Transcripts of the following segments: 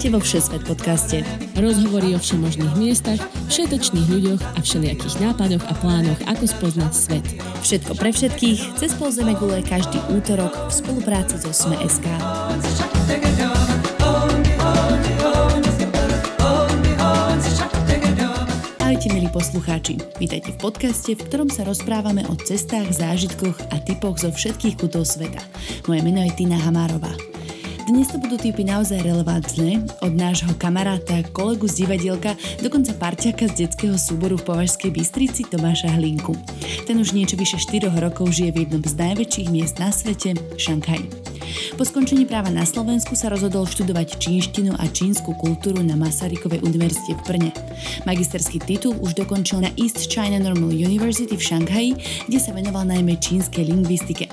Vítajte vo Všesvet podcaste. Rozhovory o všemožných miestach, všetečných ľuďoch a všelijakých nápadoch a plánoch, ako spoznať svet. Všetko pre všetkých, cez Polzemegule každý útorok v spolupráci so Sme.sk. Ahojte, milí poslucháči. Vítajte v podcaste, v ktorom sa rozprávame o cestách, zážitkoch a tipoch zo všetkých kútov sveta. Moje meno je Tina Hamárová. Dnes to budú tipy naozaj relevantné od nášho kamaráta, kolegu z divadielka, dokonca parťaka z detského súboru v Považskej Bystrici Tomáša Hlinku. Ten už niečo vyše 4 rokov žije v jednom z najväčších miest na svete, Šanghaji. Po skončení práva na Slovensku sa rozhodol študovať čínštinu a čínsku kultúru na Masarykovej univerzite v Brne. Magisterský titul už dokončil na East China Normal University v Šanghaji, kde sa venoval najmä čínskej lingvistike.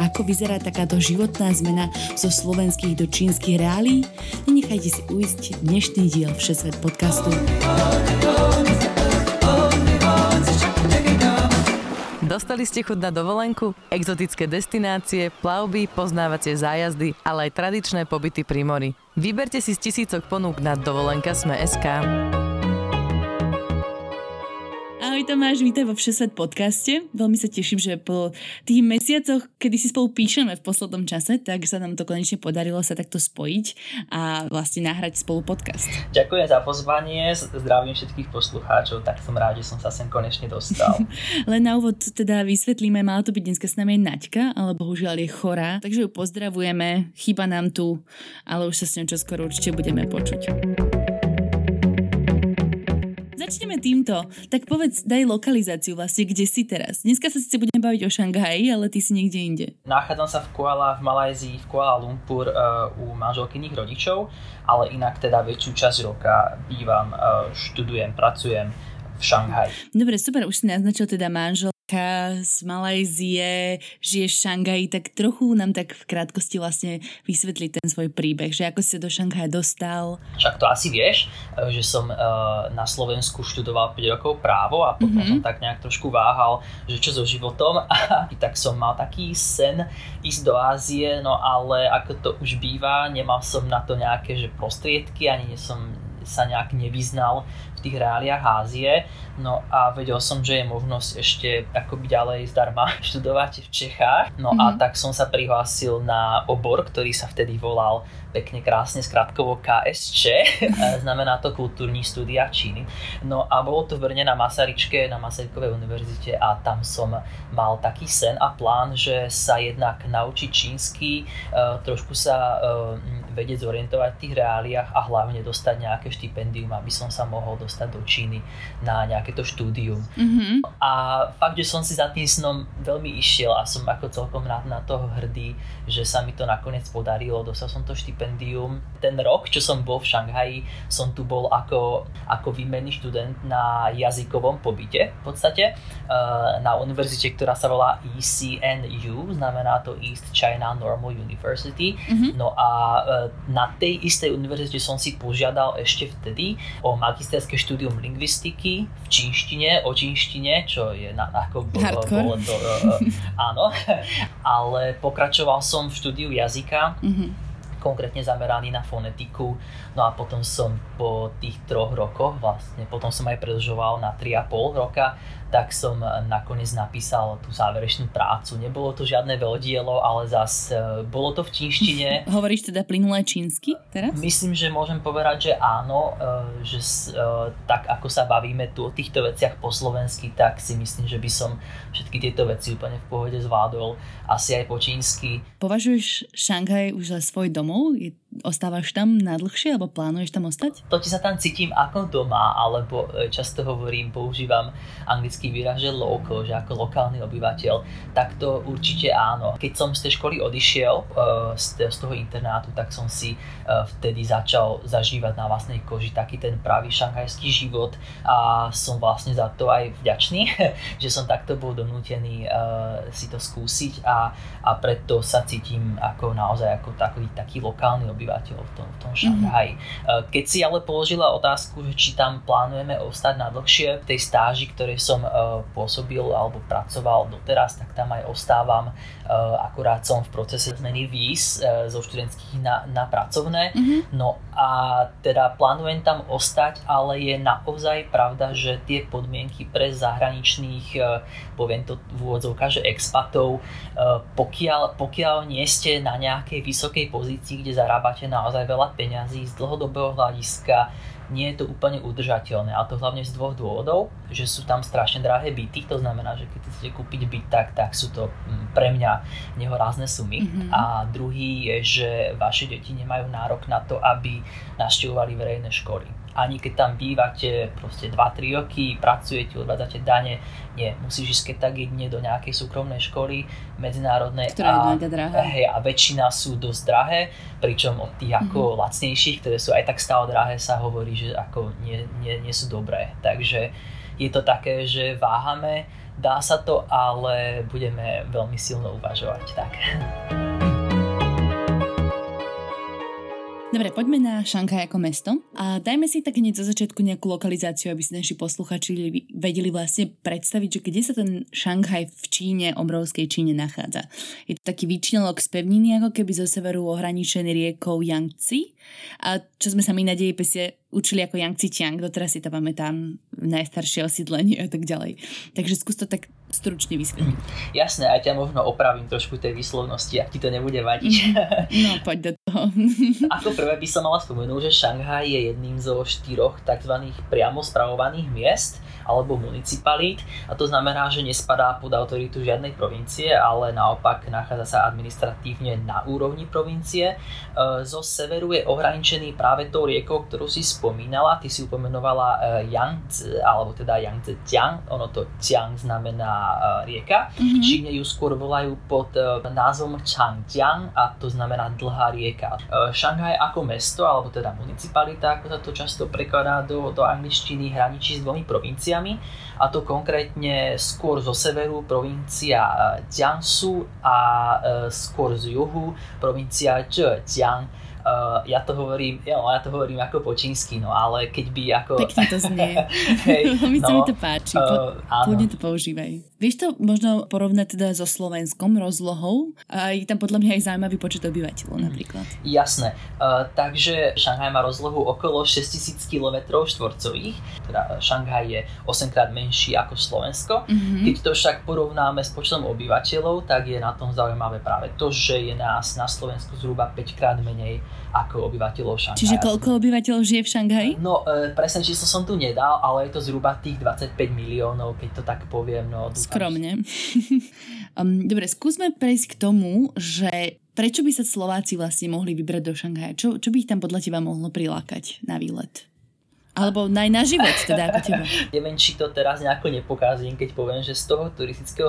Ako vyzerá takáto životná zmena zo slovenských do čínskych reálií? Nenechajte si uísť dnešný diel Všesvet podcastu. Dostali ste chuť na dovolenku, exotické destinácie, plavby, poznávacie zájazdy, ale aj tradičné pobyty pri mori. Vyberte si z tisícok ponúk na dovolenka.sme.sk. Ahoj Tomáš, vítaj vo Všesvet podcaste. Veľmi sa teším, že po tých mesiacoch, kedy si spolu píšeme v poslednom čase, tak sa nám to konečne podarilo sa takto spojiť a vlastne nahrať spolu podcast. Ďakujem za pozvanie, zdravím všetkých poslucháčov, tak som rád, že som sa sem konečne dostal. Len na úvod teda vysvetlíme, mala to byť dneska s nami Naďka, ale bohužiaľ je chorá, takže ju pozdravujeme, chýba nám tu, ale už sa s ňou čoskoro určite budeme počuť. Začneme týmto. Tak povedz, daj lokalizáciu vlastne, kde si teraz. Dneska sa síce budeme baviť o Šanghaji, ale ty si niekde inde. Nachádzam sa v Kuala Lumpur u manželkyných rodičov, ale inak teda väčšiu časť roka bývam, študujem, pracujem v Šanghaji. Dobre, super, už si naznačil teda manželka z Malajzie, žiješ v Šanghaji, tak trochu nám tak v krátkosti vlastne vysvetli ten svoj príbeh, že ako si sa do Šanghaja dostal. Však to asi vieš, že som na Slovensku študoval 5 rokov právo a potom som tak nejak trošku váhal, že čo so životom, a tak som mal taký sen ísť do Ázie, no ale ako to už býva, nemal som na to nejaké že prostriedky, ani som sa nejak nevyznal v tých reáliách Ázie, no a vedel som, že je možnosť ešte akoby ďalej zdarma študovať v Čechách, no a tak som sa prihlásil na obor, ktorý sa vtedy volal pekne krásne skratkovo KSČ, znamená to Kultúrní štúdia Číny. No a bolo to v Brne na Masaryčke, na Masarykovej univerzite, a tam som mal taký sen a plán, že sa jednak naučiť čínsky, trošku sa vedieť zorientovať v tých reáliách a hlavne dostať nejaké štipendium, aby som sa mohol dostať do Číny na nejaké to štúdium. A fakt, že som si za tým snom veľmi išiel a som ako celkom rád na to hrdý, že sa mi to nakoniec podarilo, dostal som to štipendium. Ten rok, čo som bol v Šanghaji, som tu bol ako výmenný študent na jazykovom pobyte v podstate na univerzite, ktorá sa volá ECNU, znamená to East China Normal University. No a na tej istej univerzite som si požiadal ešte vtedy o magisterské štúdium lingvistiky v čínštine, o čínštine, čo je bolo to, áno, ale pokračoval som v štúdiu jazyka, konkrétne zameraný na fonetiku. No a potom som po tých 3 rokoch vlastne, potom som aj predlžoval na 3,5 roka, tak som nakoniec napísal tú záverečnú prácu. Nebolo to žiadne veľdielo, ale zase bolo to v čínštine. Hovoríš teda plynulé čínsky teraz? Myslím, že môžem povedať, že áno, že tak ako sa bavíme tu o týchto veciach po slovensky, tak si myslím, že by som všetky tieto veci úplne v pohode zvládol, asi aj po čínsky. Považuješ Šanghaj už za svoj domov? Ostávaš tam nadlhšie alebo plánuješ tam ostať? To ti sa tam cítim ako doma, alebo často hovorím, používam anglický výraz, že local, že ako lokálny obyvateľ, tak to určite áno. Keď som z tej školy odišiel z toho internátu, tak som si vtedy začal zažívať na vlastnej koži taký ten pravý šanghajský život a som vlastne za to aj vďačný, že som takto bol donútený si to skúsiť a preto sa cítim ako naozaj ako taký lokálny obyvateľ obyvateľov v tom Šanghaji. Keď si ale položila otázku, že či tam plánujeme ostať na dlhšie, v tej stáži, ktorej som pôsobil alebo pracoval doteraz, tak tam aj ostávam. Akurát som v procese zmeny víz zo študentských na pracovné. No a teda plánujem tam ostať, ale je naozaj pravda, že tie podmienky pre zahraničných, poviem to v úvodzovkách, že expatov, pokiaľ nie ste na nejakej vysokej pozícii, kde zarábate naozaj veľa peňazí, z dlhodobého hľadiska nie je to úplne udržateľné. A to hlavne z dvoch dôvodov, že sú tam strašne drahé byty, to znamená, že keď chcete kúpiť byt, tak sú to pre mňa nehorázne sumy. A druhý je, že vaše deti nemajú nárok na to, aby navštevovali verejné školy. Ani keď tam bývate proste 2-3 roky, pracujete, odvádzate dane, nie, musíš ísť tak jedine do nejakej súkromnej školy medzinárodnej, ktorá je drahá. Hej, a väčšina sú dosť drahé, pričom od tých ako lacnejších, ktoré sú aj tak stále drahé, sa hovorí, že ako nie sú dobré. Takže je to také, že váhame, dá sa to, ale budeme veľmi silno uvažovať. Tak. Dobre, poďme na Šanghaj ako mesto a dajme si tak hneď zo začiatku nejakú lokalizáciu, aby si naši posluchači vedeli vlastne predstaviť, že kde sa ten Šanghaj v Číne, obrovskej Číne, nachádza. Je to taký výčinelok z pevniny, ako keby zo severu ohraničený riekou Yangtze, a čo sme sa my na dejepisie učili ako Yangtze-Čiang, doteraz si to pamätám, najstaršie osídlenie a tak ďalej. Takže skús to tak stručne vysvetliť. Jasné, aj ťa možno opravím trošku tej výslovnosti, ak ti to nebude vadiť. No, poď do toho. Ako prvé by som mala spomenúť, že Šanghaj je jedným zo 4 tzv. Priamo spravovaných miest alebo municipalít, a to znamená, že nespadá pod autoritu žiadnej provincie, ale naopak nachádza sa administratívne na úrovni provincie. Zo severu je ohraničený práve tou riekou, ktorú si spomínala, ty si upomenovala Yangtze, alebo teda Yangtze-Čiang, ono to Čiang znamená rieka. V Číne ju skôr volajú pod názvom Changjiang, a to znamená dlhá rieka. Šanghaj ako mesto, alebo teda municipalita, ako sa to často prekladá do angličtiny, hraničí s 2 provinciami, a to konkrétne skôr zo severu provincia Jiangsu a skôr z juhu provincia Zhejiang. Ja to hovorím ako po čínsky, no ale keď by ako... Pekne to znie. Mi to páči, kľudne to používaj. Vieš to možno porovnať teda so slovenskom rozlohou? Je tam podľa mňa aj zaujímavý počet obyvateľov napríklad. Jasné, takže Šanghaj má rozlohu okolo 6000 km štvorcových, teda Šanghaj je 8-krát menší ako Slovensko. Keď to však porovnáme s počtom obyvateľov, tak je na tom zaujímavé práve to, že je nás na Slovensku zhruba 5-krát menej ako obyvateľov Šanghaja. Čiže koľko obyvateľov žije v Šanghaji? No, presne číslo som tu nedal, ale je to zhruba tých 25 miliónov, keď to tak poviem. No, skromne. Dobre, skúsme prejsť k tomu, že prečo by sa Slováci vlastne mohli vybrať do Šanghaja? Čo by ich tam podľa teba mohlo prilákať na výlet? Alebo na život, teda ako teba. Neviem, či to teraz nejako nepokázím, keď poviem, že z toho turistického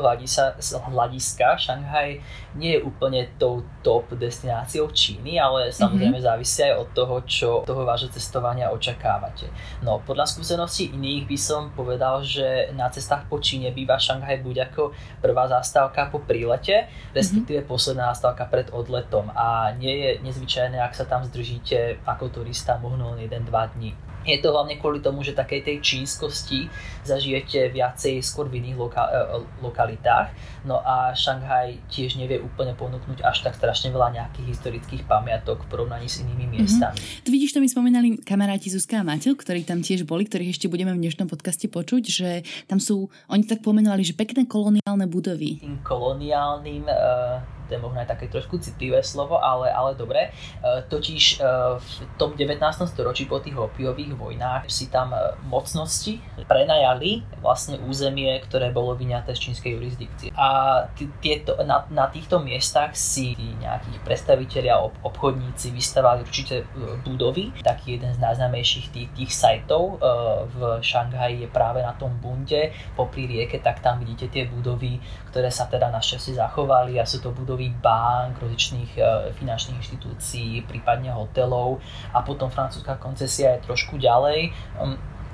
hľadiska Šanghaj nie je úplne tou top destináciou Číny, ale samozrejme závisí aj od toho, čo toho vášho cestovania očakávate. No, podľa skúseností iných by som povedal, že na cestách po Číne býva Šanghaj buď ako prvá zastávka po prílete, respektíve posledná zastávka pred odletom, a nie je nezvyčajné, ak sa tam zdržíte ako turista možno len 1-2 dní. Je to hlavne kvôli tomu, že takej tej čínskosti zažijete viacej skôr v iných lokalitách. No a Šanghaj tiež nevie úplne ponúknuť až tak strašne veľa nejakých historických pamiatok v porovnaní s inými miestami. Tu vidíš, to mi spomínali kamaráti Zuzka a Matej, ktorí tam tiež boli, ktorých ešte budeme v dnešnom podcaste počuť, že tam sú, oni tak pomenovali, že pekné koloniálne budovy. Tým koloniálnym... to je možno aj také trošku citlivé slovo, ale dobre. Totiž v tom 19. storočí po tých opiových vojnách si tam mocnosti prenajali vlastne územie, ktoré bolo vyňaté z čínskej jurisdikcie. A na týchto miestach si nejakých predstavitelia a obchodníci vystavali určite budovy. Taký jeden z najznámejších tých sajtov v Šanghaji je práve na tom bunde popri rieke, tak tam vidíte tie budovy, ktoré sa teda našťastie zachovali, a sú to budovy bank, rozličných finančných inštitúcií, prípadne hotelov, a potom francúzska koncesia je trošku ďalej,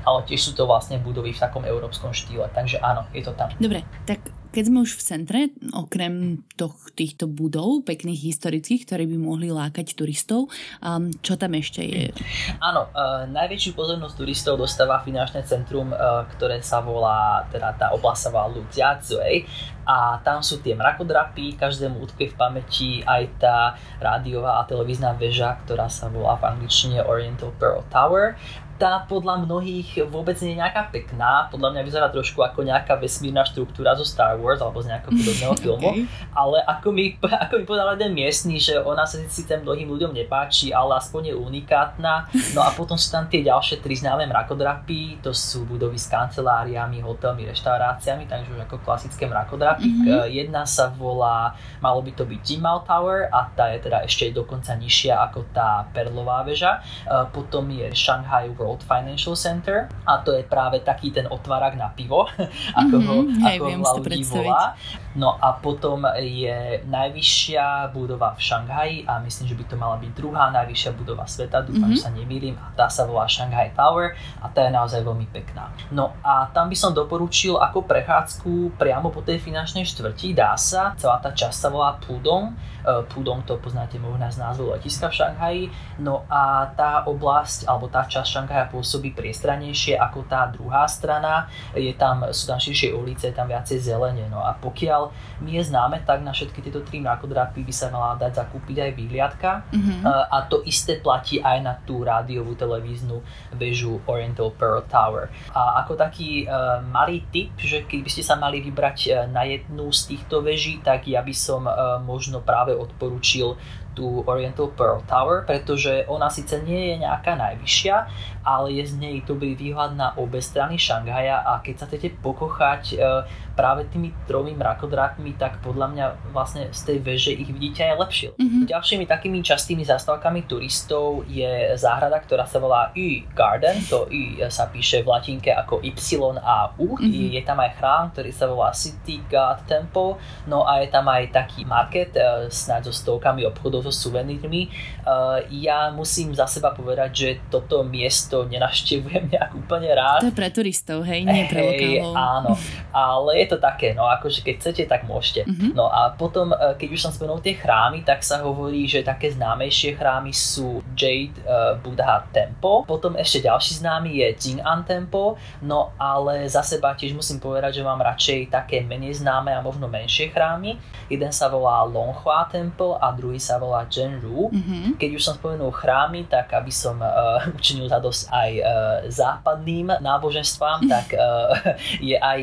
ale tiež sú to vlastne budovy v takom európskom štýle, takže áno, je to tam. Dobre, tak keď sme už v centre, okrem týchto budov, pekných historických, ktoré by mohli lákať turistov, čo tam ešte je? Áno, najväčšiu pozornosť turistov dostáva finančné centrum, ktoré sa volá, teda tá oblasť sa volá Lujiazui. A tam sú tie mrakodrapy, každému utkve v pamäti aj tá rádiová a televízna väža, ktorá sa volá v angličtine Oriental Pearl Tower. Tá podľa mnohých vôbec nie je nejaká pekná, podľa mňa vyzerá trošku ako nejaká vesmírna štruktúra zo Star Wars alebo z nejakého podobného filmu, okay. Ale ako mi povedal jeden miestny, že ona sa síce mnohým ľuďom nepáči, ale aspoň je unikátna. No a potom sú tam tie ďalšie tri známe mrakodrapy, to sú budovy s kanceláriami, hotelmi, reštauráciami, takže už ako klasické mrakodrapy. Mm-hmm. Jedna sa volá, malo by to byť Jin Mao Tower a tá je teda ešte dokonca nižšia ako tá perlová väža. Potom je Shanghai World Financial Center a to je práve taký ten otvárak na pivo, ako veľa ľudí volá. No a potom je najvyššia budova v Šanghaji a myslím, že by to mala byť druhá najvyššia budova sveta, dúfam, že sa nemýlim, a tá sa volá Shanghai Tower a tá je naozaj veľmi pekná. No a tam by som doporučil ako prechádzku priamo po tej finančnej štvrti, dá sa, celá tá časť sa volá Pudong. Pudong to poznáte možno z názvu letiska v Šanghaji. No a tá oblasť, alebo tá časť Šanghaja pôsobí priestranejšie ako tá druhá strana, sú tam širšie ulice, je tam viacej zelene. No a pokiaľ my je známe, tak na všetky tieto tri mrakodrapy by sa mala dať zakúpiť aj výhliadka. Mm-hmm. A to isté platí aj na tú rádiovú televíznu väžu Oriental Pearl Tower. A ako taký malý tip, že keby ste sa mali vybrať na jednu z týchto väží, tak ja by som možno práve odporučil tú Oriental Pearl Tower, pretože ona síce nie je nejaká najvyššia, ale je z nej dobrý výhľad na obe strany Šanghaja a keď sa chcete pokochať práve tými tromi mrakodrapmi, tak podľa mňa vlastne z tej veže ich vidíte aj lepšie. Mm-hmm. Ďalšími takými častými zastávkami turistov je záhrada, ktorá sa volá Yu Garden, to Y sa píše v latinke ako Y a U. Mm-hmm. Je tam aj chrám, ktorý sa volá City God Temple, no a je tam aj taký market snáď so stovkami obchodov so suvenírmi. Ja musím za seba povedať, že toto miesto nenavštevujem nejak úplne rád. To je pre turistov, hej, nie pre lokálov. Áno, ale je to také, no akože keď chcete, tak môžete. Mm-hmm. No a potom, keď už som spomenul tie chrámy, tak sa hovorí, že také známejšie chrámy sú Jade Buddha Temple, potom ešte ďalší známy je Jing'an Temple, no ale za seba tiež musím povedať, že mám radšej také menej známe a možno menšie chrámy. Jeden sa volá Longhua Temple a druhý sa volá Zhenru. Mm-hmm. Keď už som spomenul chrámy, tak aby som učinil zadosť aj západným náboženstvám, tak je aj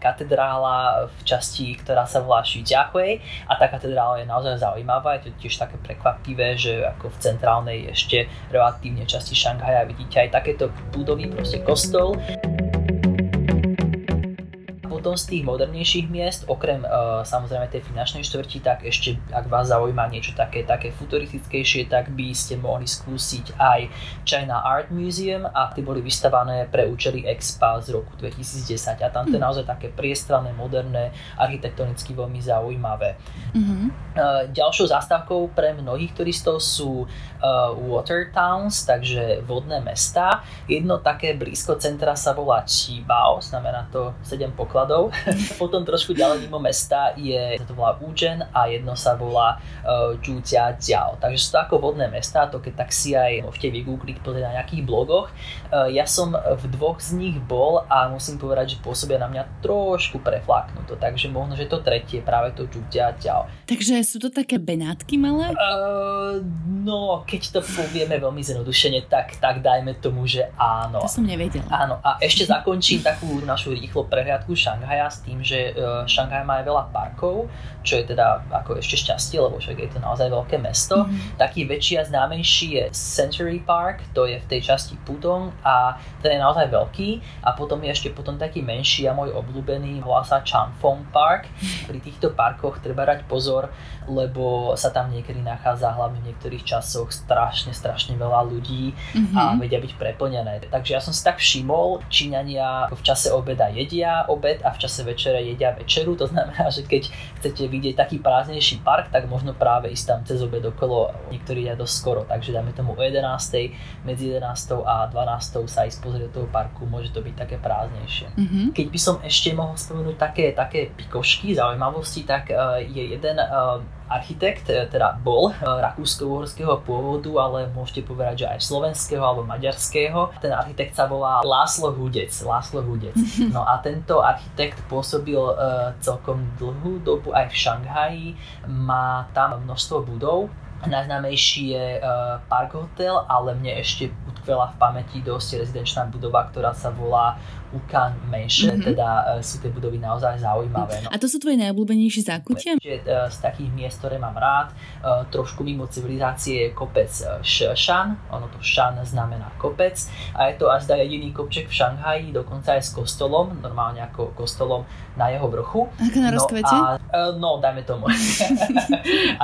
katedrála v časti, ktorá sa volá Xu Jiahui a tá katedrála je naozaj zaujímavá, je to tiež také prekvapivé, že ako v centrálnej ešte relatívne časti Šanghaja vidíte aj takéto budovy, proste kostol. Potom z tých modernejších miest, okrem samozrejme tej finančnej štvrti, tak ešte, ak vás zaujíma niečo také futuristickejšie, tak by ste mohli skúsiť aj China Art Museum a tie boli vystavané pre účely Expa z roku 2010 a tam to je naozaj také priestranné, moderné, architektonicky veľmi zaujímavé. Mm-hmm. Ďalšou zastávkou pre mnohých turistov sú water towns, takže vodné mestá. Jedno také blízko centra sa volá Qi Bao, znamená to 7 pokladov. Potom trošku ďalej mimo mesta je, to volá Wuzhen a jedno sa volá Zhujiajiao. Takže sú to ako vodné mesta, to keď tak si aj môžete vygoogliť na nejakých blogoch. Ja som v dvoch z nich bol a musím povedať, že pôsobia na mňa trošku prefláknuto, takže možno, že to tretie práve to Zhujiajiao. Takže sú to také Benátky malé? No, keď to povieme veľmi zjednodušene, tak dajme tomu, že áno. To som nevedela. Áno, a ešte zakončím takú našu rýchlo prehliadku Šanghaja s tým, že Šanghaj má veľa parkov, čo je teda ako ešte šťastie, lebo však je to naozaj veľké mesto. Mm-hmm. Taký väčší a známejší je Century Park, to je v tej časti Pudong a ten je naozaj veľký a potom je ešte potom taký menší a môj obľúbený, volá sa Changfeng Park. Pri týchto parkoch treba dať pozor, lebo sa tam niekedy nachádza hlavne v niektorých časoch strašne veľa ľudí a vedia byť preplnené. Takže ja som si tak všimol, Číňania v čase obeda jedia obed obed a v čase večera jedia večeru. To znamená, že keď chcete vidieť taký prázdnejší park, tak možno práve ísť tam cez obed okolo. Niektorí jedia dosť skoro, takže dáme tomu o 11:00, medzi 11:00 a 12:00 sa ísť pozrieť do toho parku, môže to byť také prázdnejšie. Mm-hmm. Keď by som ešte mohol spomenúť také pikošky, zaujímavosti, tak je jeden architekt, teda bol rakúsko-uhorského pôvodu, ale môžete povedať, že aj slovenského alebo maďarského. Ten architekt sa volá László Hudec. No a tento architekt pôsobil celkom dlhú dobu aj v Šanghaji. Má tam množstvo budov. Najznámejší je Park Hotel, ale mne ešte utkvela v pamäti dosť rezidenčná budova, ktorá sa volá Ukan Mansion, teda sú tie budovy naozaj zaujímavé. No. A to sú tvoje najobľúbenejšie zákutia? Z takých miest, ktoré mám rád, trošku mimo civilizácie je kopec Shan, ono to Shan znamená kopec a je to až dá jediný kopček v Šanghaji, dokonca aj s kostolom, normálne ako kostolom na jeho vrchu. Ako na rozkvete? No, dajme tomu.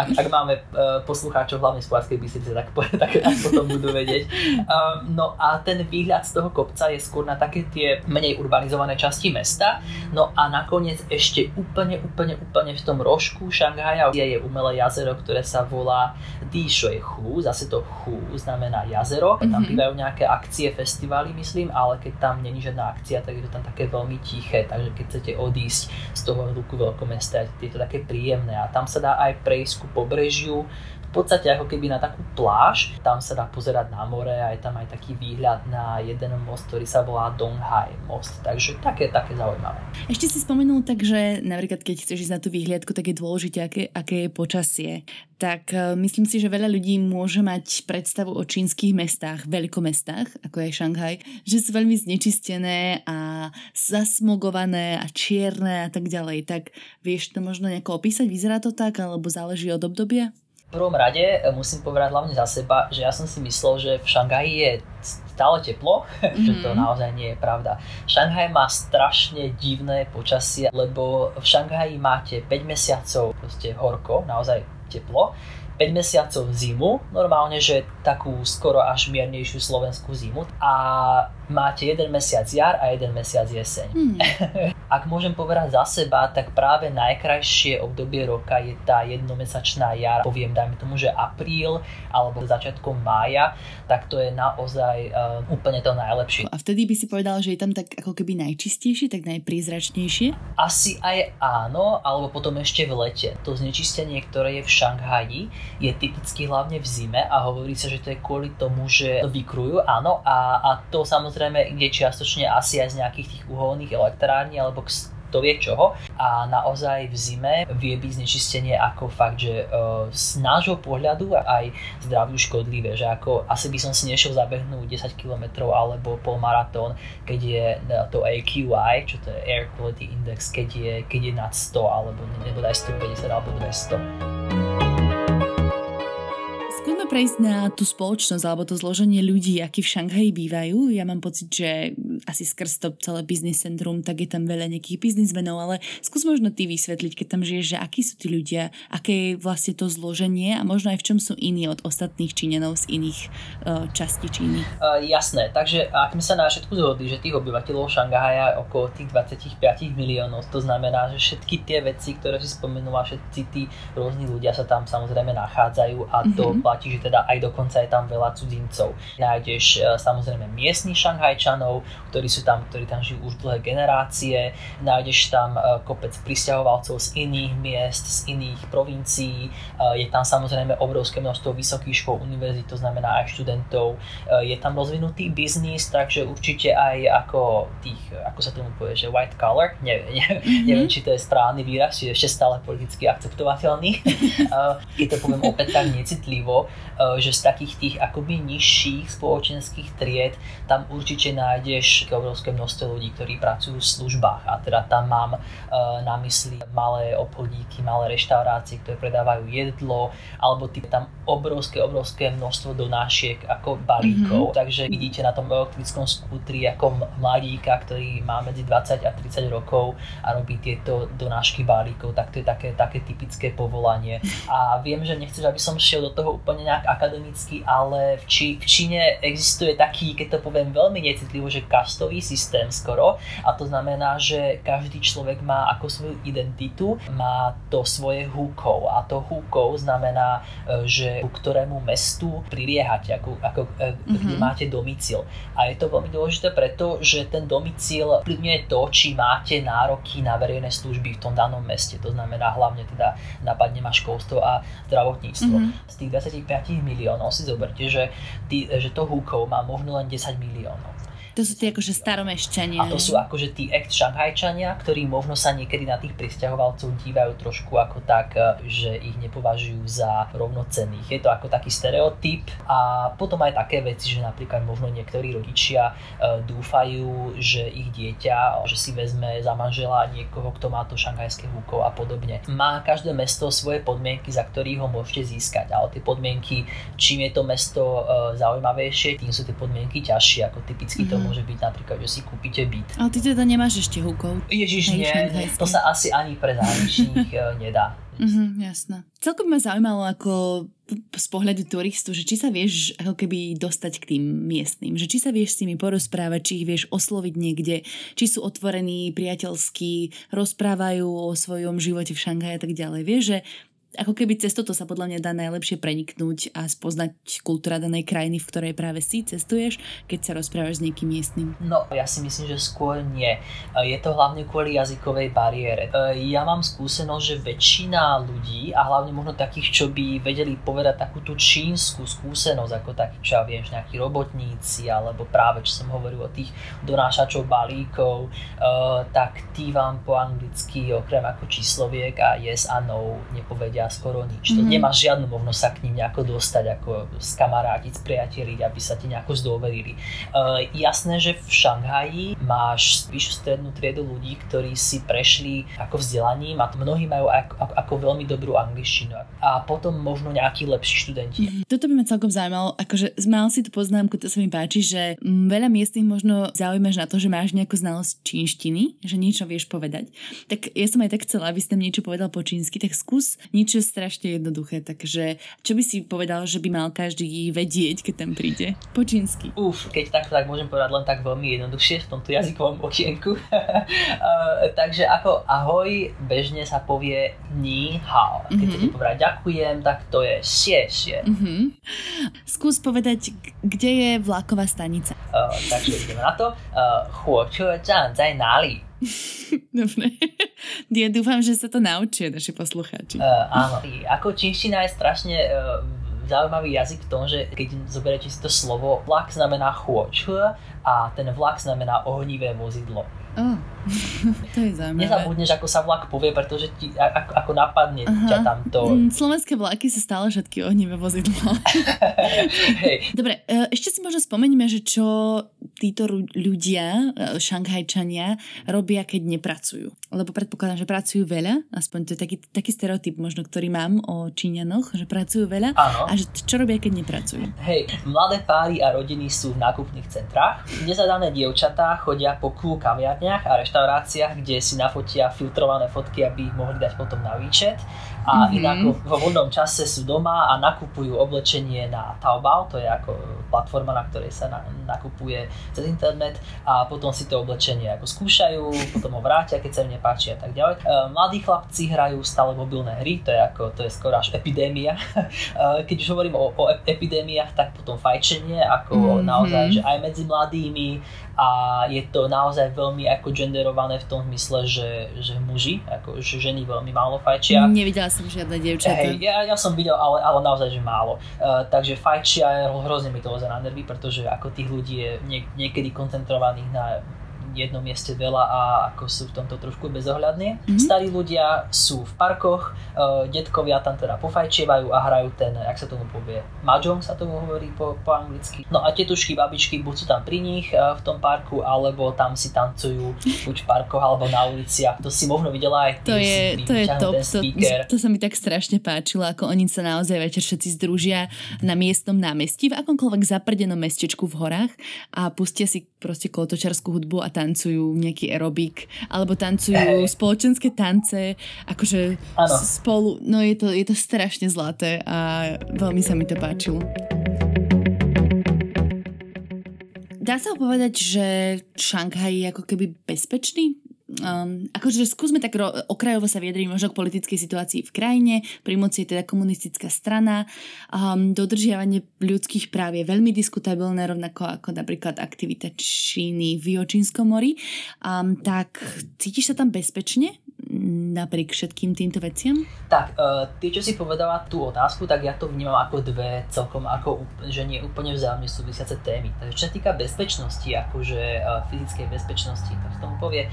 ak máme poslucháčov hlavne z Poľskej Bystrice, tak potom budú vedieť. No a ten výhľad z toho kopca je skôr na také tie menej urbanizované časti mesta. No a nakoniec ešte úplne v tom rožku Šanghaja je umelé jazero, ktoré sa volá Díšoj Chu, zase to Chu znamená jazero. Tam bývajú nejaké akcie, festivály, myslím, ale keď tam není žiadna akcia, tak je to tam také veľmi tiché, takže keď chcete odísť z toho hluku veľkomesta, je to také príjemné a tam sa dá aj prejsť ku pobrežiu. V podstate ako keby na takú pláž, tam sa dá pozerať na more a je tam aj taký výhľad na jeden most, ktorý sa volá Donghai most, takže také zaujímavé. Ešte si spomenul tak, že napríklad keď chceš ísť na tú výhliadku, tak je dôležité, aké je počasie. Tak myslím si, že veľa ľudí môže mať predstavu o čínskych mestách, veľkomestách, ako je Šanghaj, že sú veľmi znečistené a zasmogované a čierne a tak ďalej. Tak vieš to možno nejako opísať? Vyzerá to tak, alebo záleží od obdobia? V prvom rade musím povedať hlavne za seba, že ja som si myslel, že v Šanghaji je stále teplo, že to naozaj nie je pravda. Šanghaj má strašne divné počasie, lebo v Šanghaji máte 5 mesiacov proste horko, naozaj teplo, 5 mesiacov zimu, normálne, že takú skoro až miernejšiu slovenskú zimu a máte 1 mesiac jar a 1 mesiac jeseň. Ak môžem povedať za seba, tak práve najkrajšie obdobie roka je tá jednomesačná jar, poviem dajme tomu, že apríl alebo začiatkom mája, tak to je naozaj úplne to najlepšie. A vtedy by si povedal, že je tam tak ako keby najčistejšie, tak najprízračnejšie? Asi aj áno, alebo potom ešte v lete. To znečistenie, ktoré je v Šanghaji, je typicky hlavne v zime a hovorí sa, že to je kvôli tomu, že vykrujú, áno, a to samozrejme ide čiastočne asi aj z nejakých tých uholných elektrární alebo to vie čoho a naozaj v zime vie byť znečistenie ako fakt, že z nášho pohľadu aj zdraviu škodlivé, že ako asi by som si nešiel zabehnúť 10 km alebo polmaratón, keď je to AQI, čo to je Air Quality Index, keď je nad 100 alebo nebodaj 150 alebo 200. Skúsme prejsť na tú spoločnosť alebo to zloženie ľudí, akí v Šanghaji bývajú. Ja mám pocit, že asi skrz to celé biznis centrum, tak je tam veľa nejakých biznismenov, ale skús možno ty vysvetliť, keď tam žiješ, že akí sú tí ľudia, aké je vlastne to zloženie a možno aj v čom sú iní od ostatných Číňanov z iných častí Číny. Jasné, takže ak sme sa na všetku zhodli, že tých obyvateľov Šanghaja je okolo tých 25 miliónov, to znamená, že všetky tie veci, ktoré si spomenula, všetci tí rôzni ľudia sa tam samozrejme nachádzajú a to platí, že teda aj dokonca je tam veľa cudzincov. Nájdeš samozrejme miestnych Šanghajčanov, ktorí tam žijú už dlhé generácie, nájdeš tam kopec prisťahovalcov z iných miest, z iných provincií, je tam samozrejme obrovské množstvo vysokých škôl, univerzít, to znamená aj študentov, je tam rozvinutý biznis, takže určite aj ako tých, ako sa tomu povie, že white collar, neviem, či to je správny výraz, či je ešte stále politicky akceptovateľný, keď to poviem opäť tak necitlivo, že z takých tých akoby nižších spoločenských tried tam určite nájdeš obrovské množstvo ľudí, ktorí pracujú v službách a teda tam mám na mysli malé obchodíky, malé reštaurácie, ktoré predávajú jedlo alebo tam obrovské množstvo donášiek ako balíkov, takže vidíte na tom elektrickom skútri ako mladíka, ktorý má medzi 20 a 30 rokov a robí tieto donášky balíkov, tak to je také typické povolanie a viem, že nechceš, aby som šiel do toho úplne nejak tak akademicky, ale v Číne existuje taký, keď to poviem veľmi necitlivo, že kastový systém skoro, a to znamená, že každý človek má ako svoju identitu, má to svoje hukou, a to hukou znamená, že ku ktorému mestu priliehate, kde máte domicil. A je to veľmi dôležité preto, že ten domicil vplyvňuje to, či máte nároky na verejné služby v tom danom meste, to znamená hlavne teda napadne ma školstvo a zdravotníctvo. Z tých 25 miliónov si zoberte, že to húkov má možno len 10 miliónov. To sú tí akože staromešťania. A to sú akože tí ex-šanghajčania, ktorí možno sa niekedy na tých prisťahovalcov dívajú trošku ako tak, že ich nepovažujú za rovnocenných. Je to ako taký stereotyp. A potom aj také veci, že napríklad možno niektorí rodičia dúfajú, že ich dieťa, že si vezme za manžela niekoho, kto má to šanghajské hukou a podobne. Má každé mesto svoje podmienky, za ktorých ho môžete získať. Ale tie podmienky, čím je to mesto zaujímavejšie, tým sú tie podmienky ťažšie, ako typicky to môže byť napríklad, že si kúpite byt. Ale ty teda nemáš ešte húkov. Ježiš, nie. To sa asi ani pre zahraničných nedá. Jasné. Celkom ma zaujímalo ako z pohľadu turistu, že či sa vieš ako keby dostať k tým miestnym, že či sa vieš s nimi porozprávať, či ich vieš osloviť niekde, či sú otvorení, priateľskí, rozprávajú o svojom živote v Šanghaji a tak ďalej. Vieš, že ako keby cez toto sa podľa mňa dá najlepšie preniknúť a spoznať kultúra danej krajiny, v ktorej práve si cestuješ, keď sa rozprávaš s niekým miestnym. No, ja si myslím, že skôr nie. Je to hlavne kvôli jazykovej bariére. Ja mám skúsenosť, že väčšina ľudí, a hlavne možno takých, čo by vedeli povedať takú tú čínsku skúsenosť, ako takí, čo ja viem, nejakí robotníci, alebo práve, čo som hovoril o tých donášačov balíkov, tak tí vám po anglicky okrem ako čísloviek a yes a no nepovedia skoro nič. To nemá žiadnu možnosť sa k ním nejako dostať, ako skamarátiť, spriateliť, aby sa ti nejako zdôverili. Jasné, že v Šanghaji máš vyššiu strednú triedu ľudí, ktorí si prešli ako vzdelaním a mnohí majú ako veľmi dobrú angličtinu. A potom možno nejakí lepší študenti. Toto by ma celkom zaujímalo, akože mal si tú poznámku, to sa mi páči, že veľa miestnych možno zaujímaš na to, že máš nejakú znalosť čínštiny, že niečo vieš povedať. Tak ja som aj tak chcela, aby si tam niečo povedal po čínsky, tak skús niečo strašne jednoduché, takže čo by si povedal, že by mal každý vedieť, keď tam príde? Po čínsky. Keď tak môžem povedať len tak veľmi jednoduchšie v tomto jazykovom okienku. Takže ako ahoj, bežne sa povie ni hao. Keď chcete povedať ďakujem, tak to je xie xie. Skús povedať, kde je vlaková stanica. Takže ideme na to. Huo che zhan zai nali? Dobre. Ja dúfam, že sa to naučia naši poslucháči. Áno. Ako čínština je strašne zaujímavý jazyk v tom, že keď zoberiete si to slovo, vlak znamená chuoč a ten vlak znamená ohnivé vozidlo. To je zaujímavé. Nezabudneš, ako sa vlak povie, pretože ti, ako napadne ťa tam to... Slovenské vlaky sa stále všetky ohnivé vozidlo. Hej. Dobre, ešte si možno spomeňme, že čo títo ľudia, šanghajčania, robia, keď nepracujú. Lebo predpokladám, že pracujú veľa, aspoň to je taký stereotyp možno, ktorý mám o Číňanoch, že pracujú veľa. Áno. A že čo robia, keď nepracujú. Hej, mladé páry a rodiny sú v nákupných centrách. Nezadané dievčatá chodia po kaviarne a reštauráciách, kde si nafotia filtrované fotky, aby ich mohli dať potom na výčet. A inak vo voľnom čase sú doma a nakupujú oblečenie na Taobao, to je ako platforma, na ktorej sa nakupuje cez internet, a potom si to oblečenie ako skúšajú, potom ho vrátia, keď sa im nepáči a tak ďalej. Mladí chlapci hrajú stále mobilné hry, to je skoro až epidémia. Keď už hovorím o epidémiách, tak potom fajčenie, ako naozaj, že aj medzi mladými, a je to naozaj veľmi ako genderované v tom mysle, že muži, ako že ženy veľmi málo fajčia. Nevidela som žiadne dievčatá. Hej, ja som videl, ale naozaj, že málo. Takže fajčia, hrozne mi to ozaj na nervy, pretože ako tých ľudí je niekedy koncentrovaných na jednom mieste veľa a ako sú v tomto trošku bezohľadní. Starí ľudia sú v parkoch, detkovia tam teda pofajčievajú a hrajú ten, jak sa tomu povie, mahjong sa tomu hovorí po anglicky. No a tetušky, babičky buď sú tam pri nich v tom parku, alebo tam si tancujú buď v parkoch alebo na uliciach. To si možno videla aj ty. To je top. To sa mi tak strašne páčilo, ako oni sa naozaj večer všetci združia na miestnom námestí, v akomkoľvek zaprdenom mestečku v horách a pustia si proste kolotočarskú hudbu a tancujú nejaký aerobik, alebo tancujú spoločenské tance, akože spolu, no je to strašne zlaté a veľmi sa mi to páčilo. Dá sa povedať, že Šanghaj je ako keby bezpečný? Akože skúsme tak okrajovo sa vyjadriť možno k politickej situácii v krajine. Pri moci je teda komunistická strana. Dodržiavanie ľudských práv je veľmi diskutabilné, rovnako ako napríklad aktivita Číny v Juhočínskom mori. Tak cítiš sa tam bezpečne napriek všetkým týmto veciam? Tak, ty čo si povedala tú otázku, tak ja to vnímam ako dve celkom ako, že nie úplne vzájomne súvisiace témy. Takže čo sa týka bezpečnosti, akože fyzickej bezpečnosti, tak sa tomu povie,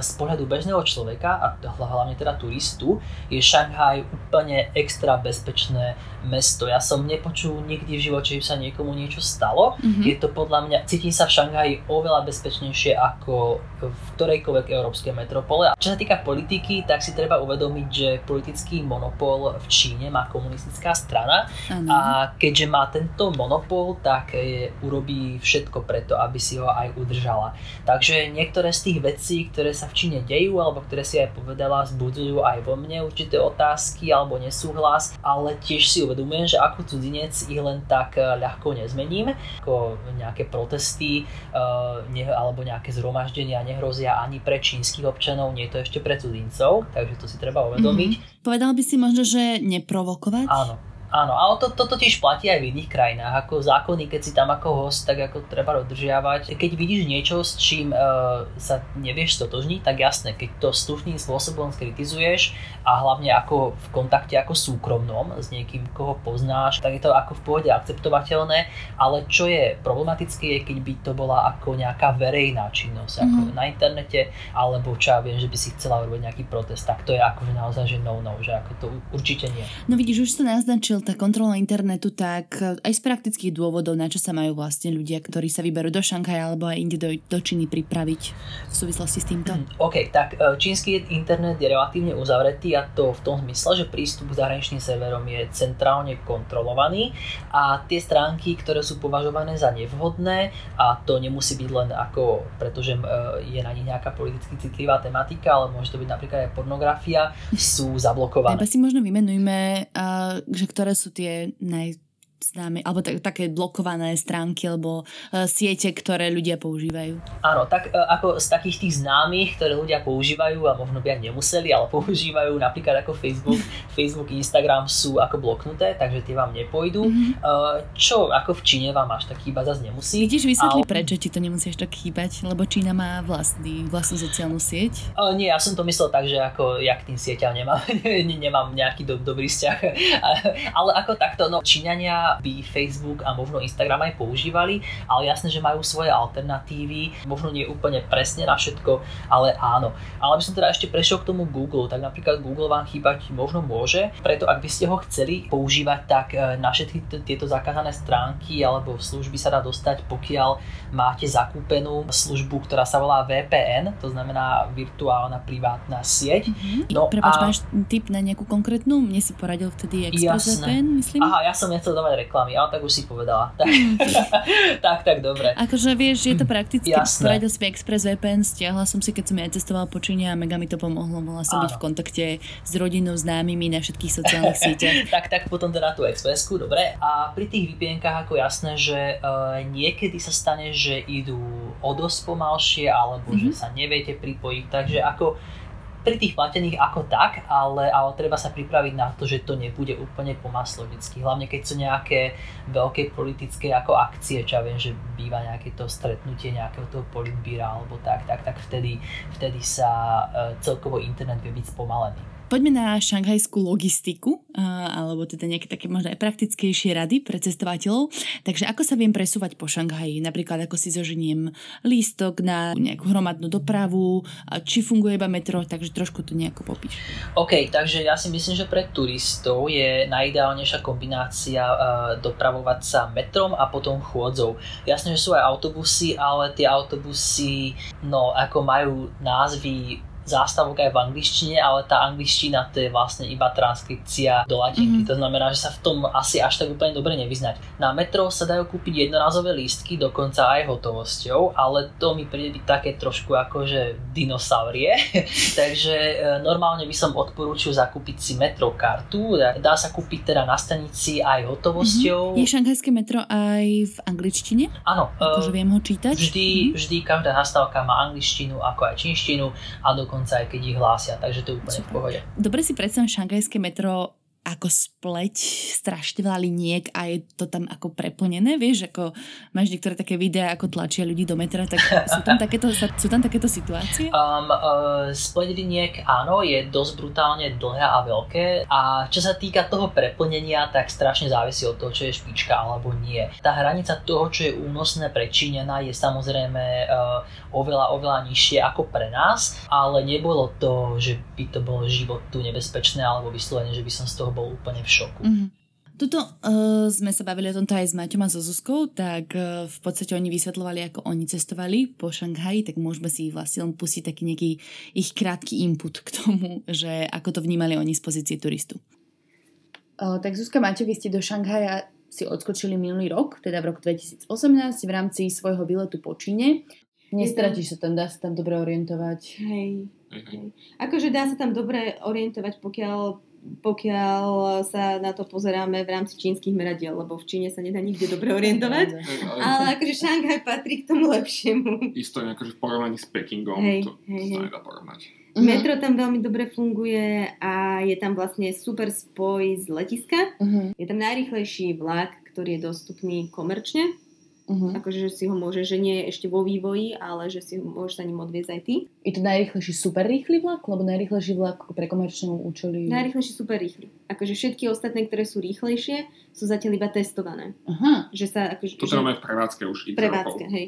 z pohľadu bežného človeka a hlavne teda turistu je Šanghaj úplne extra bezpečné mesto. Ja som nepočul nikdy v živote, že sa niekomu niečo stalo. Mm-hmm. Je to podľa mňa, cítim sa v Šanghaji oveľa bezpečnejšie ako v ktorejkoľvek európskej metropole. A čo sa týka politiky, tak si treba uvedomiť, že politický monopol v Číne má komunistická strana. Mm-hmm. A keďže má tento monopol, tak urobí všetko preto, aby si ho aj udržala. Takže niektoré z tých vecí, ktoré sa v Číne dejú, alebo ktoré si aj povedala, vzbudzujú aj vo mne určité otázky alebo nesúhlas, ale tiež si uvedomujem, že ako cudzinec ich len tak ľahko nezmením, ako nejaké protesty alebo nejaké zhromaždenia nehrozia ani pre čínskych občanov, nie je to ešte pre cudzincov, takže to si treba uvedomiť. Mm-hmm. Povedal by si možno, že neprovokovať? Áno, ale to tiež platí aj v iných krajinách, ako zákony, keď si tam ako host, tak ako treba dodržiavať. Keď vidíš niečo, s čím sa nevieš stotožniť, tak jasné, keď to slušným spôsobom skritizuješ a hlavne ako v kontakte ako súkromnom s niekým, koho poznáš, tak je to ako v pohode akceptovateľné, ale čo je problematické je, keď by to bola ako nejaká verejná činnosť, ako na internete, alebo čo ja viem, že by si chcela urobiť nejaký protest, tak to je akože naozaj že no, že ako to určite nie. No vidíš, už to naznačil tá kontrola internetu, tak aj z praktických dôvodov, na čo sa majú vlastne ľudia, ktorí sa vyberú do Šanghaja alebo aj inde do Číny pripraviť v súvislosti s týmto? OK, tak čínsky internet je relatívne uzavretý a to v tom zmysle, že prístup k zahraničným serverom je centrálne kontrolovaný a tie stránky, ktoré sú považované za nevhodné, a to nemusí byť len ako, pretože je na nich nejaká politicky citlivá tematika, ale môže to byť napríklad aj pornografia, sú zablokované. Najprv si možno vymenujme, že ktoré sú tie najznáme, alebo také blokované stránky, alebo siete, ktoré ľudia používajú. Áno, tak ako z takých tých známych, ktoré ľudia používajú a možno by aj nemuseli, ale používajú napríklad ako Facebook, Instagram sú ako bloknuté, takže tie vám nepôjdu. Mm-hmm. Čo ako v Číne vám až tak chýbať zase nemusí. Vidíš, vysvetli prečo ti to nemusí až tak chýbať, lebo Čína má vlastnú sociálnu sieť? Nie, ja som to myslel tak, že ako ja k tým sieťam nemám nejaký dobrý vzťah. Ale ako takto, no Číňania by Facebook a možno Instagram aj používali, ale jasné, že majú svoje alternatívy, možno nie úplne presne na všetko, ale áno. Ale by som teda ešte prešiel k tomu Google, tak napríklad Google vám chýbať možno môže, preto ak by ste ho chceli používať, tak na všetky tieto zakázané stránky alebo služby sa dá dostať, pokiaľ máte zakúpenú službu, ktorá sa volá VPN, to znamená virtuálna privátna sieť. Mm-hmm. No, prepáč, máš tip na nejakú konkrétnu? Mne si poradil vtedy Express VPN, myslím. Aha, ja som nechcel dávať reklamy, ale tak už si povedala. Tak, dobre. Akože vieš, je to prakticky. Poradil si Express VPN, stiahla som si, keď som ja cestovala po Číne a mega mi to pomohlo, mohla som byť v kontakte s rodinou, známymi na všetkých sociálnych sieťach. tak potom teda tú Expressku, dobre. A pri tých VPN-kách ako jasné, že niekedy sa stane, že idú o dosť pomalšie, alebo že sa neviete pripojiť, takže ako pri tých platených ako tak, ale treba sa pripraviť na to, že to nebude úplne pomaslo vždycky. Hlavne keď sú nejaké veľké politické ako akcie, čo ja viem, že býva nejaké to stretnutie nejakého toho politbíra alebo tak vtedy sa celkovo internet vie byť spomalený. Poďme na šanghajskú logistiku, alebo teda nejaké také možno aj praktickejšie rady pre cestovateľov. Takže ako sa viem presúvať po Šanghaji? Napríklad ako si zoženiem lístok na nejakú hromadnú dopravu, či funguje iba metro, takže trošku to nejako popíš. OK, takže ja si myslím, že pre turistov je najideálnejšia kombinácia dopravovať sa metrom a potom chôdzou. Jasné, že sú aj autobusy, ale tie autobusy, no ako majú názvy zástavok aj v angličtine, ale tá angličtina to je vlastne iba transkripcia do latinky, to znamená, že sa v tom asi až tak úplne dobre nevyznať. Na metro sa dajú kúpiť jednorazové lístky, dokonca aj hotovosťou, ale to mi príde byť také trošku akože dinosaurie, takže normálne by som odporúčil zakúpiť si metrokartu, dá sa kúpiť teda na stanici aj hotovosťou. Je šanghajské metro aj v angličtine? Áno. Akože viem ho čítať? Vždy každá zastávka má angličtinu ako aj čínštinu a dokonca aj keď ich hlásia, takže to je úplne super. V pohode. Dobre si predstavím šanghajské metro ako spleť strašne veľa liniek a je to tam ako preplnené, vieš, ako máš niektoré také videá, ako tlačia ľudí do metra, tak sú tam takéto situácie? Spleť liniek, áno, je dosť brutálne dlhé a veľké a čo sa týka toho preplnenia, tak strašne závisí od toho, čo je špička alebo nie. Tá hranica toho, čo je únosné pre Číňana, je samozrejme oveľa nižšie ako pre nás, ale nebolo to, že by to bolo životu nebezpečné alebo vyslovene, že by som z toho bol úplne v šoku. Tuto sme sa bavili o tomto aj s Maťom a so Zuzkou, tak v podstate oni vysvetľovali, ako oni cestovali po Šanghaji, tak môžeme si vlastne len pustiť taký nejaký ich krátky input k tomu, že ako to vnímali oni z pozície turistu. Tak Zuzka, Maťo, vy ste do Šanghaja si odskočili minulý rok, teda v roku 2018 v rámci svojho výletu po Číne. Nestratíš sa tam, dá sa tam dobre orientovať. Hej. Akože dá sa tam dobre orientovať, pokiaľ sa na to pozeráme v rámci čínskych meradiel, lebo v Číne sa nedá nikde dobre orientovať, ale akože Šanghaj patrí k tomu lepšiemu. Isto je akože v porovnaní s Pekingom, to nedá porovnať. Metro tam veľmi dobre funguje a je tam vlastne super spoj z letiska. Je tam najrýchlejší vlak, ktorý je dostupný komerčne. Akože si ho môže, že nie ešte vo vývoji, ale že si ho môže sa ním odviezť aj ty. Je to najrýchlejší super rýchly vlak? Lebo najrýchlejší vlak pre komerčné účely... Najrýchlejší super rýchly. Akože všetky ostatné, ktoré sú rýchlejšie, sú zatiaľ iba testované. Aha. Že sa akože... To máme v prevádzke už x rokov. Hej.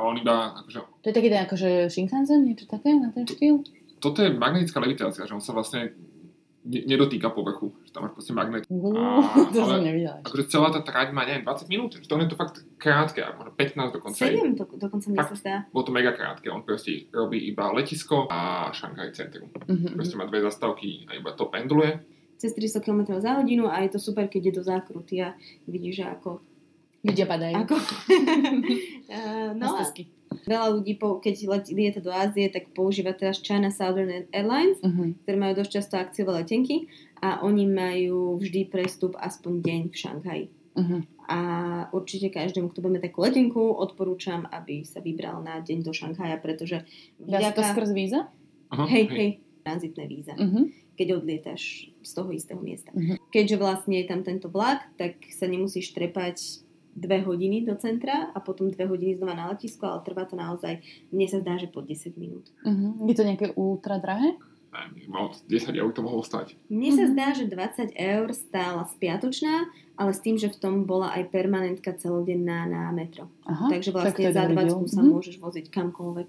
A on iba akože... To je taký ten akože Shinkansen, niečo také na ten štýl? Toto je magnetická levitácia, že on sa vlastne nedotýka povrchu, že tam máš proste magnet. To som nevidela. Akože celá tá trať má, neviem, 20 minút, že to je to fakt krátke, možno 15 dokonca. 7 dokonca mi sa zdá. Bolo to mega krátke, on proste robí iba letisko a Šanghaj centrum. Proste má dve zastávky a iba to pendluje. Cez 300 km za hodinu a je to super, keď je do zákruty a vidíš, že ako... Ľudia padajú. Ako... Veľa ľudí, keď lieta do Ázie, tak používa teraz China Southern Airlines, ktoré majú dosť často akciové letenky a oni majú vždy prestup aspoň deň v Šanghaji. A určite každému, kto bude mať takú letenku, odporúčam, aby sa vybral na deň do Šanghaja, pretože... Dá sa to skrz víza? Hej. Tranzitné víza. Keď odlietaš z toho istého miesta. Keďže vlastne je tam tento vlak, tak sa nemusíš trepať 2 hodiny do centra a potom 2 hodiny znova na letisko, ale trvá to naozaj, mne sa zdá, že po 10 minút. Je to nejaké ultra drahé? Malo 10 eur to mohlo stať. Mne sa zdá, že 20 eur stála spiatočná, ale s tým, že v tom bola aj permanentka celodenná na metro. Takže vlastne tak za 20 sa môžeš voziť kamkoľvek.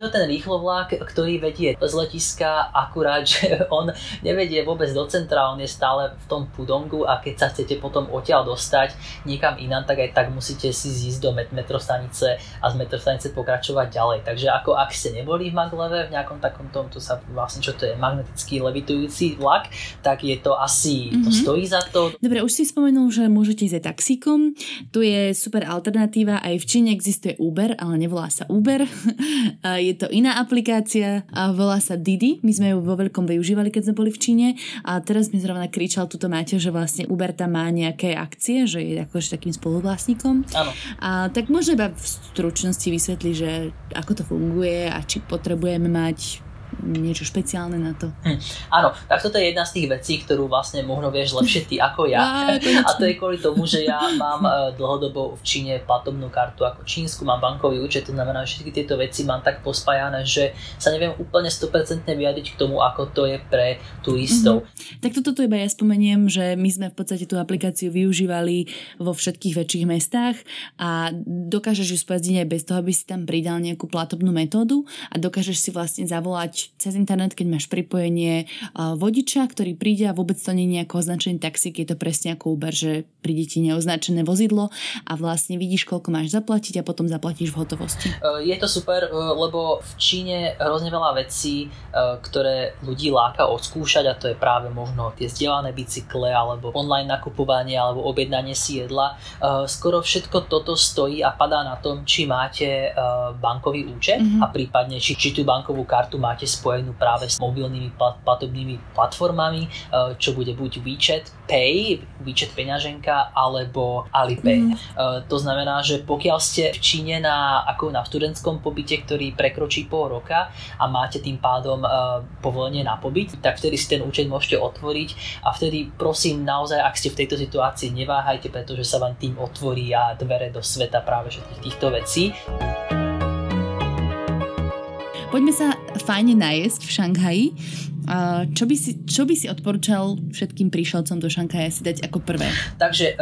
Ten rýchlovlák, ktorý vedie z letiska, akurát, že on nevedie vôbec do centra, on je stále v tom Pudongu a keď sa chcete potom odtiaľ dostať niekam inám, tak aj tak musíte si ísť do metrostanice a z metrostanice pokračovať ďalej. Takže ako ak ste neboli v Magleve, v nejakom takom tomto sa vlastne, čo to je magnetický levitujúci vlak, tak je to asi, to stojí za to. Dobre, už si spomenul, že môžete ísť aj taxíkom. Tu je super alternatíva, aj v Číne existuje Uber, ale nevolá sa Uber. Je to iná aplikácia a volá sa Didi. My sme ju vo veľkom využívali, keď sme boli v Číne a teraz mi zrovna kričal tuto Matej, že vlastne Uber tam má nejaké akcie, že je akože takým spoluvlastníkom. Áno. A tak možno iba v stručnosti vysvetliť, že ako to funguje a či potrebujeme mať niečo špeciálne na to. Áno, tak toto je jedna z tých vecí, ktorú vlastne možno vieš lepšie ty ako ja. A to je kvôli tomu, že ja mám dlhodobo v Číne platobnú kartu ako čínsku, mám bankový účet, to znamená, že všetky tieto veci mám tak pospájané, že sa neviem úplne 100% vyjadriť k tomu, ako to je pre turistov. Tak toto tu iba ja spomeniem, že my sme v podstate tú aplikáciu využívali vo všetkých väčších mestách a dokážeš ju spazdiť aj bez toho, aby si tam pridal nejakú platobnú metódu a dokážeš si vlastne zavolať ísť cez internet, keď máš pripojenie vodiča, ktorý príde a vôbec to nie je nejako označený taxík, je to presne ako Uber, že príde ti neoznačené vozidlo a vlastne vidíš, koľko máš zaplatiť a potom zaplatíš v hotovosti. Je to super, lebo v Číne hrozne veľa vecí, ktoré ľudí láka odskúšať, a to je práve možno tie zdieľané bicykle alebo online nakupovanie alebo objednanie si jedla. Skoro všetko toto stojí a padá na tom, či máte bankový účet a prípadne či tú bankovú kartu máte spojenú práve s mobilnými platobnými platformami, čo bude buď WeChat peňaženka alebo Alipay. To znamená, že pokiaľ ste v Číne ako na študentskom pobyte, ktorý prekročí pol roka a máte tým pádom povolenie na pobyt, tak vtedy si ten účet môžete otvoriť a vtedy prosím naozaj, ak ste v tejto situácii, neváhajte, pretože sa vám tým otvorí a dvere do sveta práve všetkých týchto vecí. Poďme sa fajne najesť v Šanghaji. Čo by si odporúčal všetkým príšelcom do Šanghaja si dať ako prvé? Takže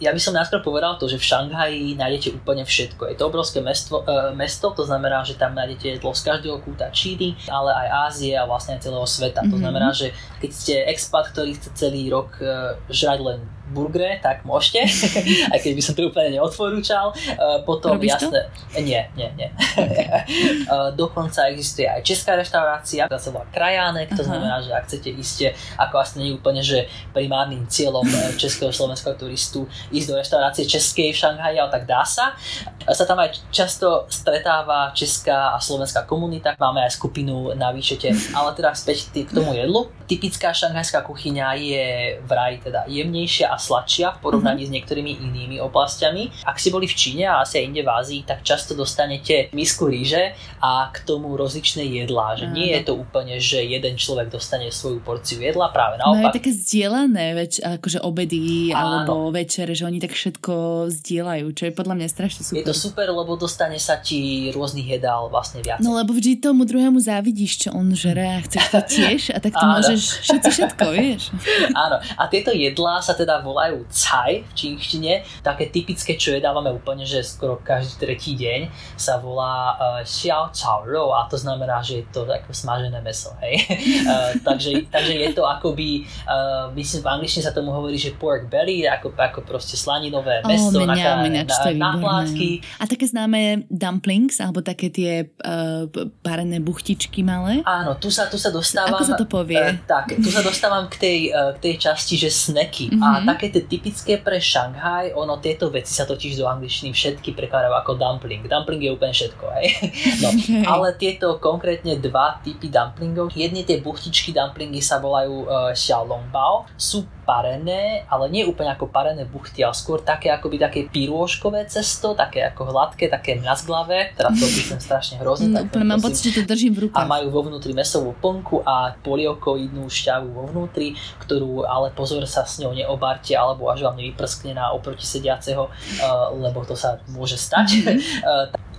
ja by som najskôr povedal to, že v Šanghaji nájdete úplne všetko. Je to obrovské mesto, to znamená, že tam nájdete jedlo z každého kúta Číny, ale aj Ázie a vlastne aj celého sveta. To znamená, že keď ste expat, ktorý chce celý rok žrať len burgere, tak môžete, aj keď by som to úplne neodporúčal. Potom robíš jasné. To? Nie. Dokonca existuje aj česká reštaurácia, ktorá sa volá Krajánek, to znamená, že ak chcete ísť, ako vlastne nie úplne, že primárnym cieľom českého slovenského turistu ísť do reštaurácie českej v Šanghaji, ale tak dá sa. Sa tam aj často stretáva česká a slovenská komunita, máme aj skupinu na výčete, ale teda späť k tomu jedlu. Typická šanghajská kuchyňa je vraj teda jemnejšia a sladšia v porovnaní s niektorými inými oblastiami. Ak ste boli v Číne a asi aj inde v Ázii, tak často dostanete misku ríže a k tomu rozličné jedlá. Že nie je to úplne, že jeden človek dostane svoju porciu jedla, práve naopak. No je také zdieľané, akože obedy alebo večere, že oni tak všetko zdieľajú, čo je podľa mňa strašne super. Je to super, lebo dostane sa ti rôznych jedál vlastne viac. No lebo vždy tomu druhému závidíš, čo on žere a chceš to tiež a tak to môžeš všetko, vieš. Áno, a tieto jedlá sa teda volajú caj v čínštine, také typické, čo jedávame úplne, že skoro každý tretí deň, sa volá xiao cao rou a to znamená, že je to ako smažené meso, hej. Takže je to akoby, myslím v angličtine sa tomu hovorí, že pork belly, ako proste slaninové meso na plátky. A také známe dumplings, alebo také tie parené buchtičky malé. Áno, tu sa dostávam. Ako sa to povie? Tu sa dostávam k tej časti, že snacky. A také tie typické pre Šanghaj, ono tieto veci sa totiž do angličtiny všetky prekladajú ako dumpling. Dumpling je úplne všetko, hej. No, ale tieto konkrétne dva typy dumplingov, jedni tie buchtičky dumplingy sa volajú xiaolongbao, sú parené, ale nie úplne ako parené buchty, ale skôr také akoby také pirôžkové cesto, také ako hladké, také mrazglavé, teda to by som strašne hrozne. No, úplne mám pocit, že to držím v rukách. A majú vo vnútri mesovú plnku a poliokoidnú šťavu vo vnútri, ktorú ale pozor sa s ňou neobarte, alebo až vám nevyprskne na oproti sediaceho, lebo to sa môže stať.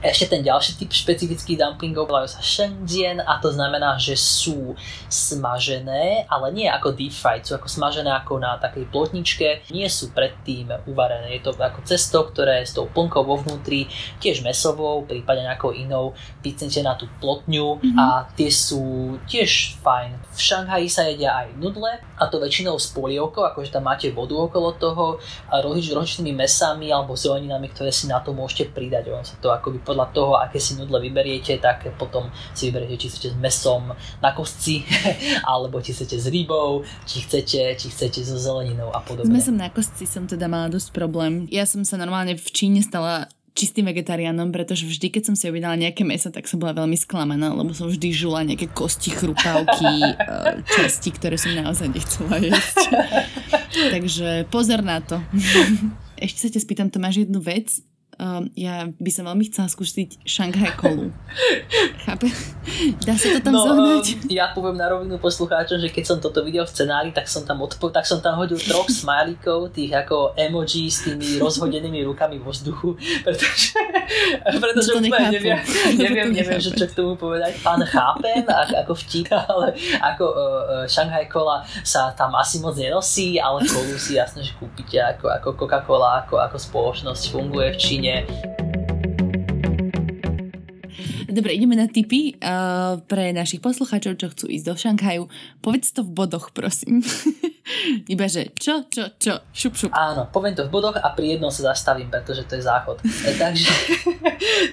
Ešte ten ďalší typ špecifických dumplingov volajú sa shengjian a to znamená, že sú smažené, ale nie ako deep fried, sú ako smažené ako na takej plotničke, nie sú predtým uvarené. Je to ako cesto, ktoré s tou plnkou vo vnútri, tiež mesovou, prípadne nejakou inou, picnete na tú plotňu a tie sú tiež fajn. V Šanghaji sa jedia aj nudle a to väčšinou s polievkou, akože tam máte vodu okolo toho a rozličnými mesami alebo zeleninami, ktoré si na to môžete pridať. Ono sa to akoby podľa toho, aké si nudle vyberiete, tak potom si vyberiete, či chcete s mesom na kostci, alebo či chcete s rybou, či chcete so zeleninou a podobne. S mesom na kostci som teda mala dosť problém. Ja som sa normálne v Číne stala čistým vegetariánom, pretože vždy, keď som si objednala nejaké mäso, tak som bola veľmi sklamaná, lebo som vždy žula nejaké kosti, chrupavky, časti, ktoré som naozaj nechcela jesť. Takže pozor na to. Ešte sa ťa spýtam, Tomáš, jednu vec. Ja by som veľmi chcela skúsiť Šanghaj kolu. Chápe? Dá sa to tam zohnať? Ja poviem na rovinu poslucháčom, že keď som toto videl v scenári, tak som tam hodil 3 smajlíkov, tých ako emoji s tými rozhodenými rukami vo vzduchu, pretože úplne neviem, že čo k tomu povedať. Pán chápem, ako vtip, ale ako Šanghaj kola sa tam asi moc nenosí, ale kolu si jasne, že kúpite, ako Coca-Cola, ako spoločnosť funguje v Číne. Dobre, ideme na tipy pre našich poslucháčov, čo chcú ísť do Šanghaju. Povedz to v bodoch, prosím. Ibaže čo, šup, šup. Áno, poviem to v bodoch a pri jednom sa zastavím, pretože to je záchod.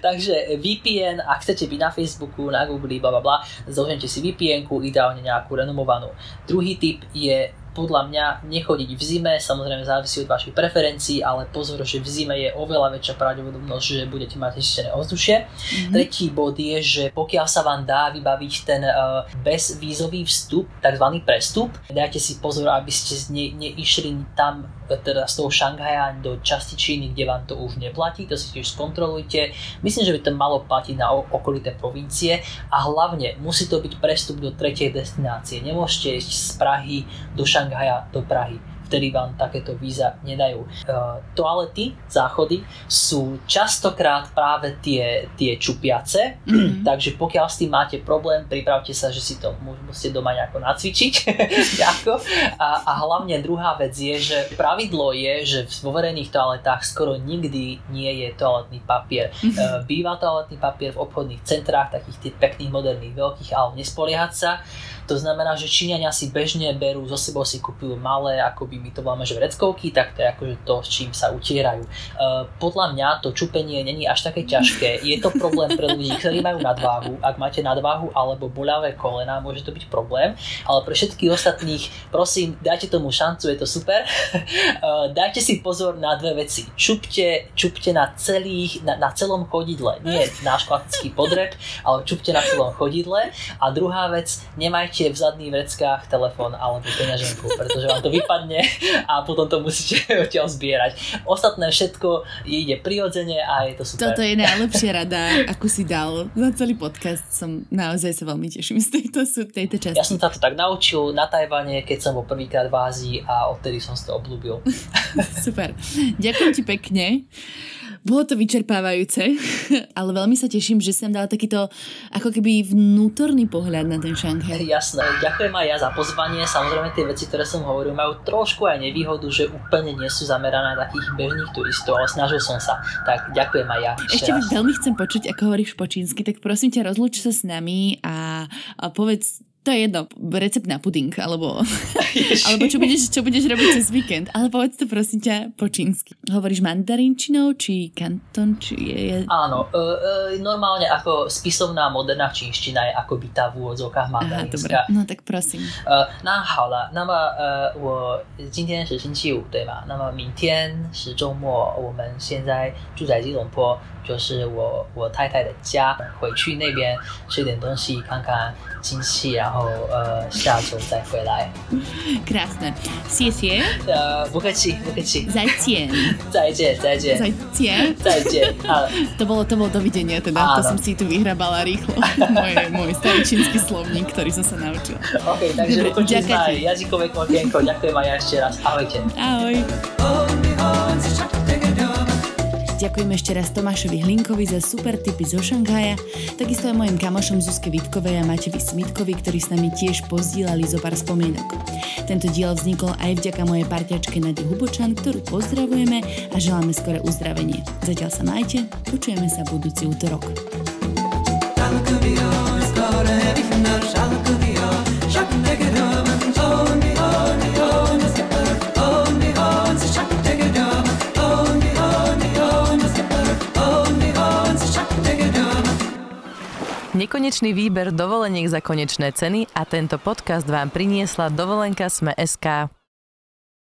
Takže VPN, ak chcete byť na Facebooku, na Google, blablabla, založite si VPN-ku, ideálne nejakú renomovanú. Druhý tip je podľa mňa nechodiť v zime, samozrejme závisí od vašich preferencií, ale pozor, že v zime je oveľa väčšia pravdepodobnosť, že budete mať čistené ovzdušie. Mm-hmm. Tretí bod je, že pokiaľ sa vám dá vybaviť ten bezvízový vstup, takzvaný prestup, dajte si pozor, aby ste neišli tam, teda z toho Šanghaja do časti Číny, kde vám to už neplatí, to si tiež skontrolujte. Myslím, že by to malo platiť na okolité provincie a hlavne musí to byť prestup do tretej destinácie. Nemôžete ísť z Prahy do Šanghaja do Prahy, vtedy vám takéto víza nedajú. Toalety, záchody sú častokrát práve tie čupiace, takže pokiaľ s tým máte problém, pripravte sa, že si to musíte doma nejako nacvičiť. A hlavne druhá vec je, že pravidlo je, že v verejných toaletách skoro nikdy nie je toaletný papier. Býva toaletný papier v obchodných centrách, takých tých pekných, moderných, veľkých, ale nespoliehať sa. To znamená, že Číňania si bežne berú, zo sebou si kúpujú malé, akoby my to voláme, že vreckovky, tak to je akože to, s čím sa utierajú. Podľa mňa to čupenie není až také ťažké. Je to problém pre ľudí, ktorí majú nadváhu. Ak máte nadváhu alebo boľavé kolena, môže to byť problém. Ale pre všetkých ostatných, prosím, dajte tomu šancu, je to super. Dajte si pozor na dve veci. Čupte na celom chodidle. Nie na škladský podreb, ale čupte na celom chodidle. A druhá vec, nemajte v zadných vreckách telefón alebo peňaženku, pretože vám to vypadne a potom to musíte odtiaľ zbierať. Ostatné všetko ide prirodzene a je to super. Toto je najlepšia rada, akú si dal za celý podcast. Naozaj sa veľmi teším z tejto časti. Ja som sa to tak naučil na Tajvane, keď som bol prvýkrát v Ázii a odtedy som si to obľúbil. Super. Ďakujem ti pekne. Bolo to vyčerpávajúce, ale veľmi sa teším, že som dala takýto ako keby vnútorný pohľad na ten Šanghaj. Jasné, ďakujem aj ja za pozvanie. Samozrejme tie veci, ktoré som hovoril, majú trošku aj nevýhodu, že úplne nie sú zamerané na takých bežných turistov, ale snažil som sa. Tak ďakujem aj ja. Ešte veľmi chcem počuť, ako hovoríš po čínsky, tak prosím ťa, rozlúč sa s nami a povedz, to je jedno, recept na puding, alebo čo budeš robiť cez víkend. Ale povedz to, prosím ťa, po čínsky. Hovoríš mandarinčinou, či kanton, či je... Áno, normálne ako spisovná moderná čínština je ako by tá v úvodzovkách mandarinská. Aha, dobré. No tak prosím. 那好了，那么我今天是星期五对吧？那么明天是周末，我们现在住在吉隆坡。 就是我太太的家，回去那边吃点东西，看看亲戚，然后下周再回来。 Krásné, 谢谢。 不客气。 再见。 To bolo dovidenia teda. Áno. To som si tu vyhrabala rýchlo. Môj starý čínsky slovník, ktorý som sa naučila. Ok, takže ukončili sme aj jazykové okienko. Ďakujem aj ešte raz. Ahojte. Ahoj. Ďakujem ešte raz Tomášovi Hlinkovi za super tipy zo Šanghaja, takisto aj mojim kamošom Zuzke Vítkovej a Matevi Smitkovi, ktorí s nami tiež pozdieľali zo pár spomienok. Tento diel vznikol aj vďaka mojej parťačke Nadi Hubočan, ktorú pozdravujeme a želáme skoré uzdravenie. Zatiaľ sa majte, počujeme sa budúci útorok. Nekonečný výber dovoleniek za konečné ceny a tento podcast vám priniesla dovolenka sme.sk.